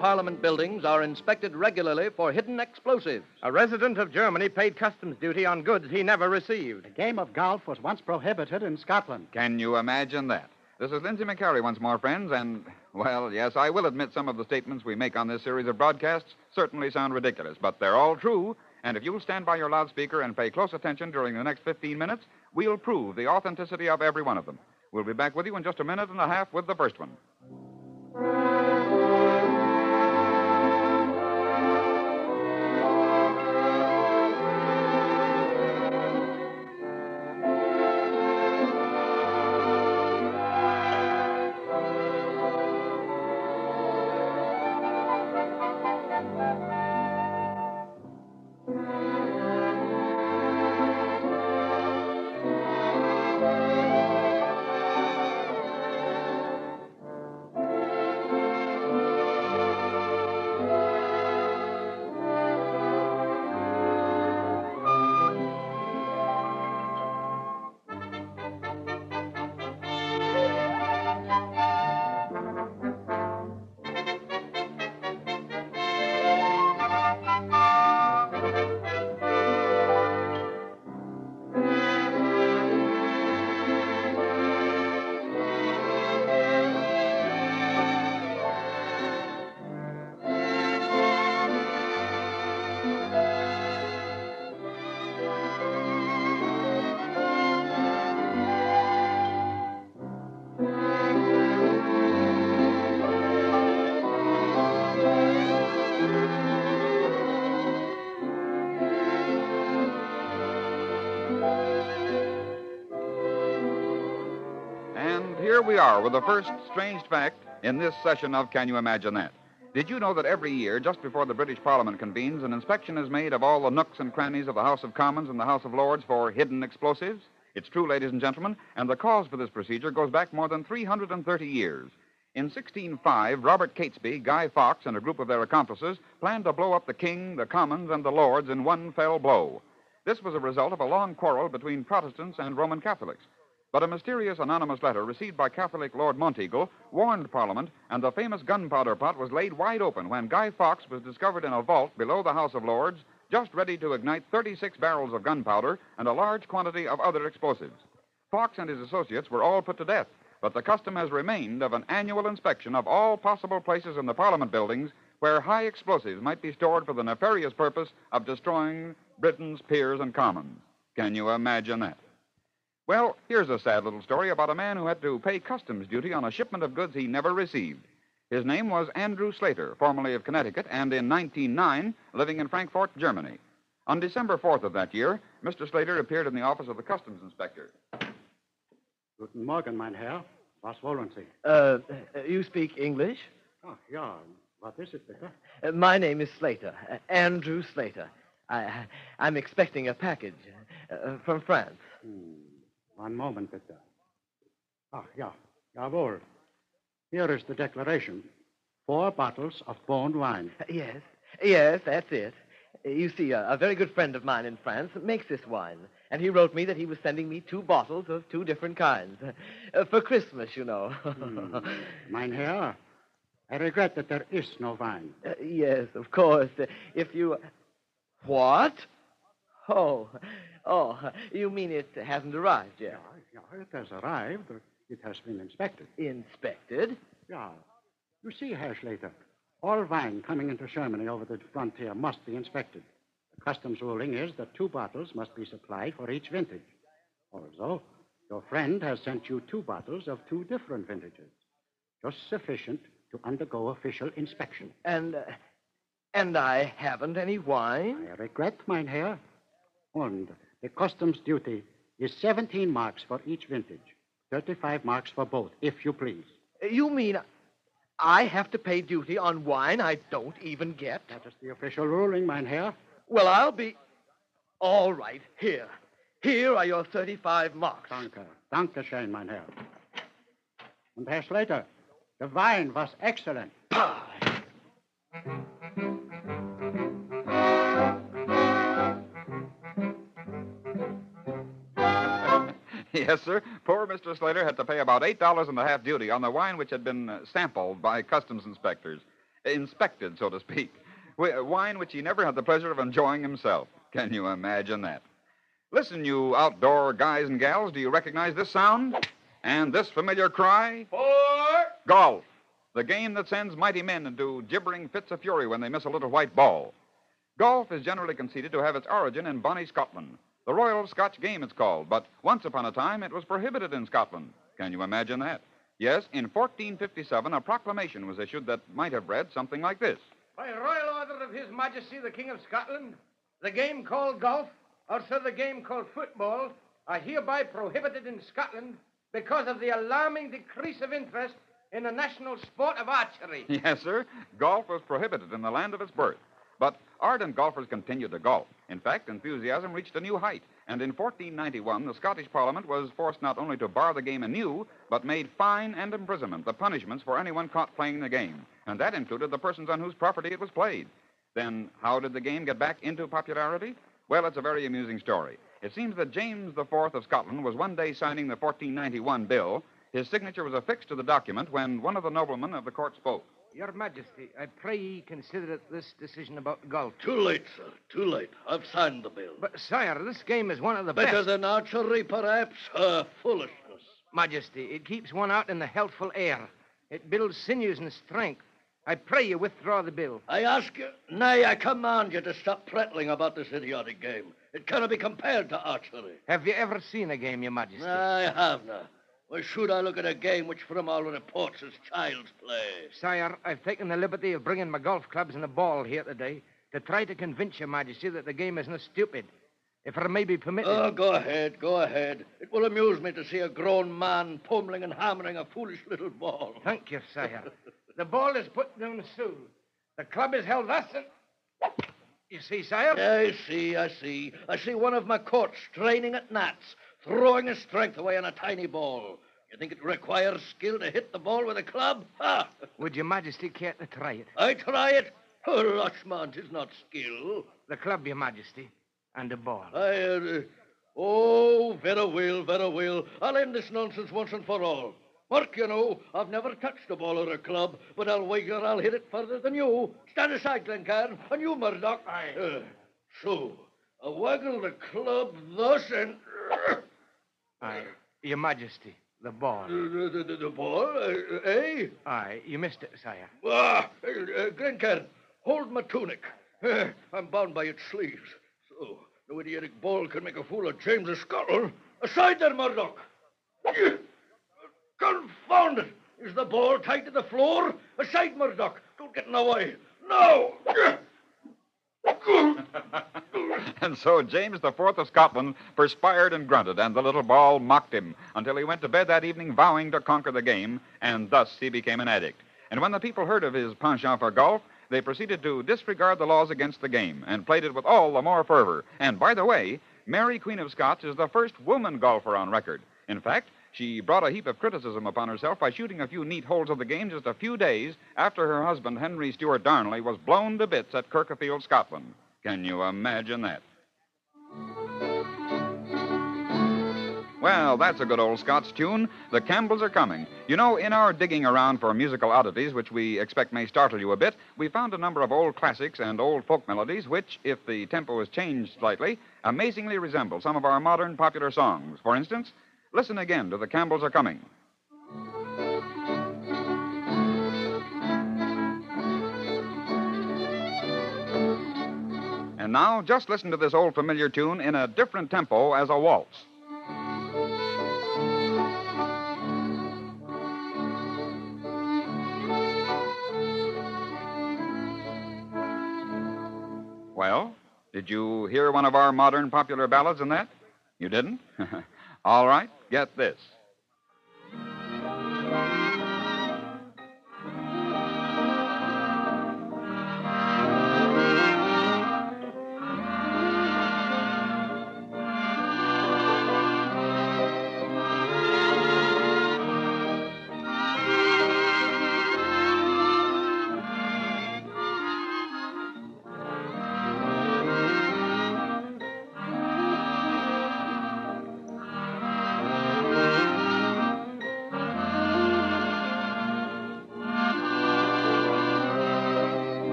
Parliament buildings are inspected regularly for hidden explosives. A resident of Germany paid customs duty on goods he never received. A game of golf was once prohibited in Scotland. Can you imagine that? This is Lindsay McCary once more, friends, and, well, yes, I will admit some of the statements we make on this series of broadcasts certainly sound ridiculous, but they're all true, and if you'll stand by your loudspeaker and pay close attention during the next 15 minutes, we'll prove the authenticity of every one of them. We'll be back with you in just a minute and a half with the first one. Here we are with the first strange fact in this session of Can You Imagine That? Did you know that every year, just before the British Parliament convenes, an inspection is made of all the nooks and crannies of the House of Commons and the House of Lords for hidden explosives? It's true, ladies and gentlemen, and the cause for this procedure goes back more than 330 years. In 1605, Robert Catesby, Guy Fawkes, and a group of their accomplices planned to blow up the King, the Commons, and the Lords in one fell blow. This was a result of a long quarrel between Protestants and Roman Catholics. But a mysterious anonymous letter received by Catholic Lord Monteagle warned Parliament, and the famous gunpowder plot was laid wide open when Guy Fawkes was discovered in a vault below the House of Lords, just ready to ignite 36 barrels of gunpowder and a large quantity of other explosives. Fawkes and his associates were all put to death, but the custom has remained of an annual inspection of all possible places in the Parliament buildings where high explosives might be stored for the nefarious purpose of destroying Britain's peers and commons. Can you imagine that? Well, here's a sad little story about a man who had to pay customs duty on a shipment of goods he never received. His name was Andrew Slater, formerly of Connecticut, and in 1909, living in Frankfurt, Germany. On December 4th of that year, Mr. Slater appeared in the office of the customs inspector. Guten Morgen, mein Herr. Was wollen Sie? You speak English? Oh, yeah. What is it, bitte? My name is Slater, Andrew Slater. I'm expecting a package from France. One moment, bitte. Ah, yeah. Jawohl. Here is the declaration. 4 bottles of bone wine. Yes, that's it. You see, a very good friend of mine in France makes this wine, and he wrote me that he was sending me 2 bottles of 2 different kinds. For Christmas, you know. Mein Herr, I regret that there is no wine. Yes, of course. If you... What? Oh, you mean it hasn't arrived yet? Yeah, it has arrived. It has been inspected. Inspected? Yeah. You see, Herr Slater, all wine coming into Germany over the frontier must be inspected. The customs ruling is that 2 bottles must be supplied for each vintage. Also, your friend has sent you 2 bottles of 2 different vintages, just sufficient to undergo official inspection. And I haven't any wine? I regret, mein Herr. And the customs duty is 17 marks for each vintage. 35 marks for both, if you please. You mean I have to pay duty on wine I don't even get? That is the official ruling, mein Herr. Well, I'll be... All right, here. Here are your 35 marks. Danke schön, mein Herr. And Herr Slater, the wine was excellent. Yes, sir. Poor Mr. Slater had to pay about $8.50 duty on the wine which had been sampled by customs inspectors. inspected, so to speak. Wine which he never had the pleasure of enjoying himself. Can you imagine that? Listen, you outdoor guys and gals, do you recognize this sound? And this familiar cry? For golf. The game that sends mighty men into gibbering fits of fury when they miss a little white ball. Golf is generally conceded to have its origin in bonnie Scotland. The Royal Scotch game it's called, but once upon a time it was prohibited in Scotland. Can you imagine that? Yes, in 1457, a proclamation was issued that might have read something like this. By royal order of His Majesty the King of Scotland, the game called golf, also the game called football, are hereby prohibited in Scotland because of the alarming decrease of interest in the national sport of archery. Yes, sir. Golf was prohibited in the land of its birth. But ardent golfers continued to golf. In fact, enthusiasm reached a new height. And in 1491, the Scottish Parliament was forced not only to bar the game anew, but made fine and imprisonment the punishments for anyone caught playing the game. And that included the persons on whose property it was played. Then how did the game get back into popularity? Well, it's a very amusing story. It seems that James IV of Scotland was one day signing the 1491 bill. His signature was affixed to the document when one of the noblemen of the court spoke. Your Majesty, I pray ye consider this decision about golf. Too late, sir. Too late. I've signed the bill. But, sire, this game is one of the best. Better than archery, perhaps? Foolishness. Majesty, it keeps one out in the healthful air. It builds sinews and strength. I pray you withdraw the bill. I ask you, nay, I command you to stop prattling about this idiotic game. It cannot be compared to archery. Have you ever seen a game, Your Majesty? I have not. Why should I look at a game which, from all reports, is child's play? Sire, I've taken the liberty of bringing my golf clubs and a ball here today to try to convince Your Majesty that the game isn't stupid. If I may be permitted... Oh, go ahead, go ahead. It will amuse me to see a grown man pummeling and hammering a foolish little ball. Thank you, sire. The ball is put down soon. The club is held thus and... You see, sire? I see. I see one of my courts straining at gnats, throwing his strength away on a tiny ball. You think it requires skill to hit the ball with a club? Ha! Would Your Majesty care to try it? I try it? Oh, Lashman, 'tis not skill. The club, Your Majesty, and the ball. Oh, very well, very well. I'll end this nonsense once and for all. Mark, you know, I've never touched a ball or a club, but I'll wager I'll hit it further than you. Stand aside, Glencairn, and you, Murdoch. Aye. So, I waggle the club thus and... Aye, Your Majesty, the ball. The ball, eh? Aye, you missed it, sire. Glencairn, hold my tunic. I'm bound by its sleeves. So, no idiotic ball can make a fool of James of Scotland. Aside there, Murdoch. Confound it! Is the ball tied to the floor? Aside, Murdoch. Don't get in the way. No! And so James IV of Scotland perspired and grunted, and the little ball mocked him until he went to bed that evening vowing to conquer the game, and thus he became an addict. And when the people heard of his penchant for golf, they proceeded to disregard the laws against the game and played it with all the more fervor. And by the way, Mary Queen of Scots is the first woman golfer on record. In fact, she brought a heap of criticism upon herself by shooting a few neat holes of the game just a few days after her husband, Henry Stuart Darnley, was blown to bits at Kirk o' Field, Scotland. Can you imagine that? Well, that's a good old Scots tune. The Campbells Are Coming. You know, in our digging around for musical oddities, which we expect may startle you a bit, we found a number of old classics and old folk melodies which, if the tempo is changed slightly, amazingly resemble some of our modern popular songs. For instance, listen again to The Campbells Are Coming. And now, just listen to this old familiar tune in a different tempo as a waltz. Well, did you hear one of our modern popular ballads in that? You didn't? All right, get this.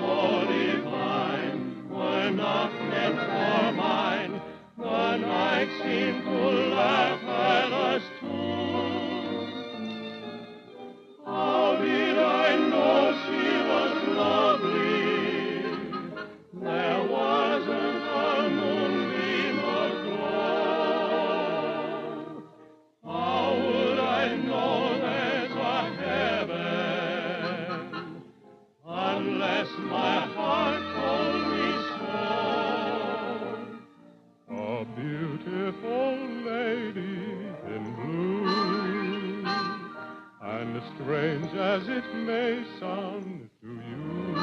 so divine were not meant for mine. The night seemed to laugh at us two. How did I know she was lovely? There wasn't a moonbeam aglow. How would I know there's a heaven unless my heart told me so? A beautiful lady in blue, and strange as it may sound to you,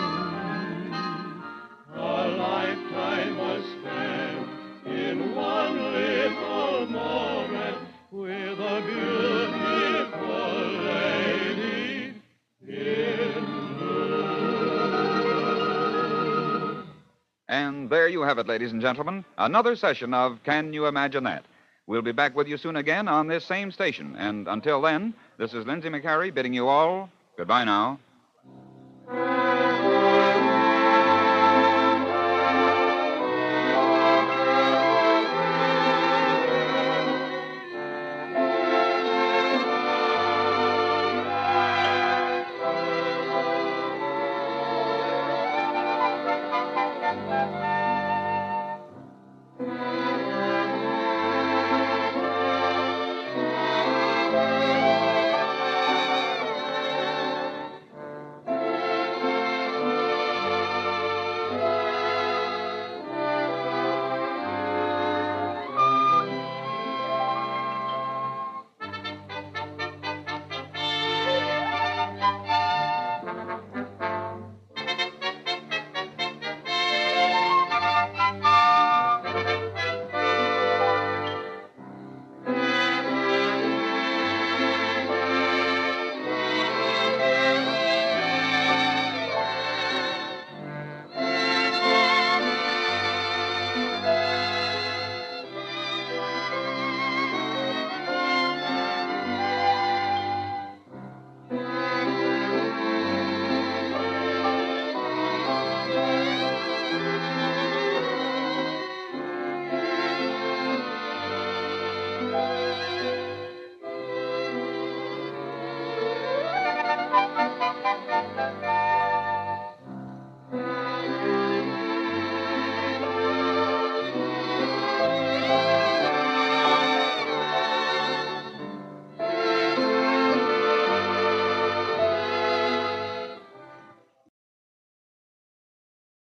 a lifetime was spent in one little moment with a beautiful lady in blue. And there you have it, ladies and gentlemen, another session of Can You Imagine That? We'll be back with you soon again on this same station. And until then, this is Lindsay McCary bidding you all goodbye now.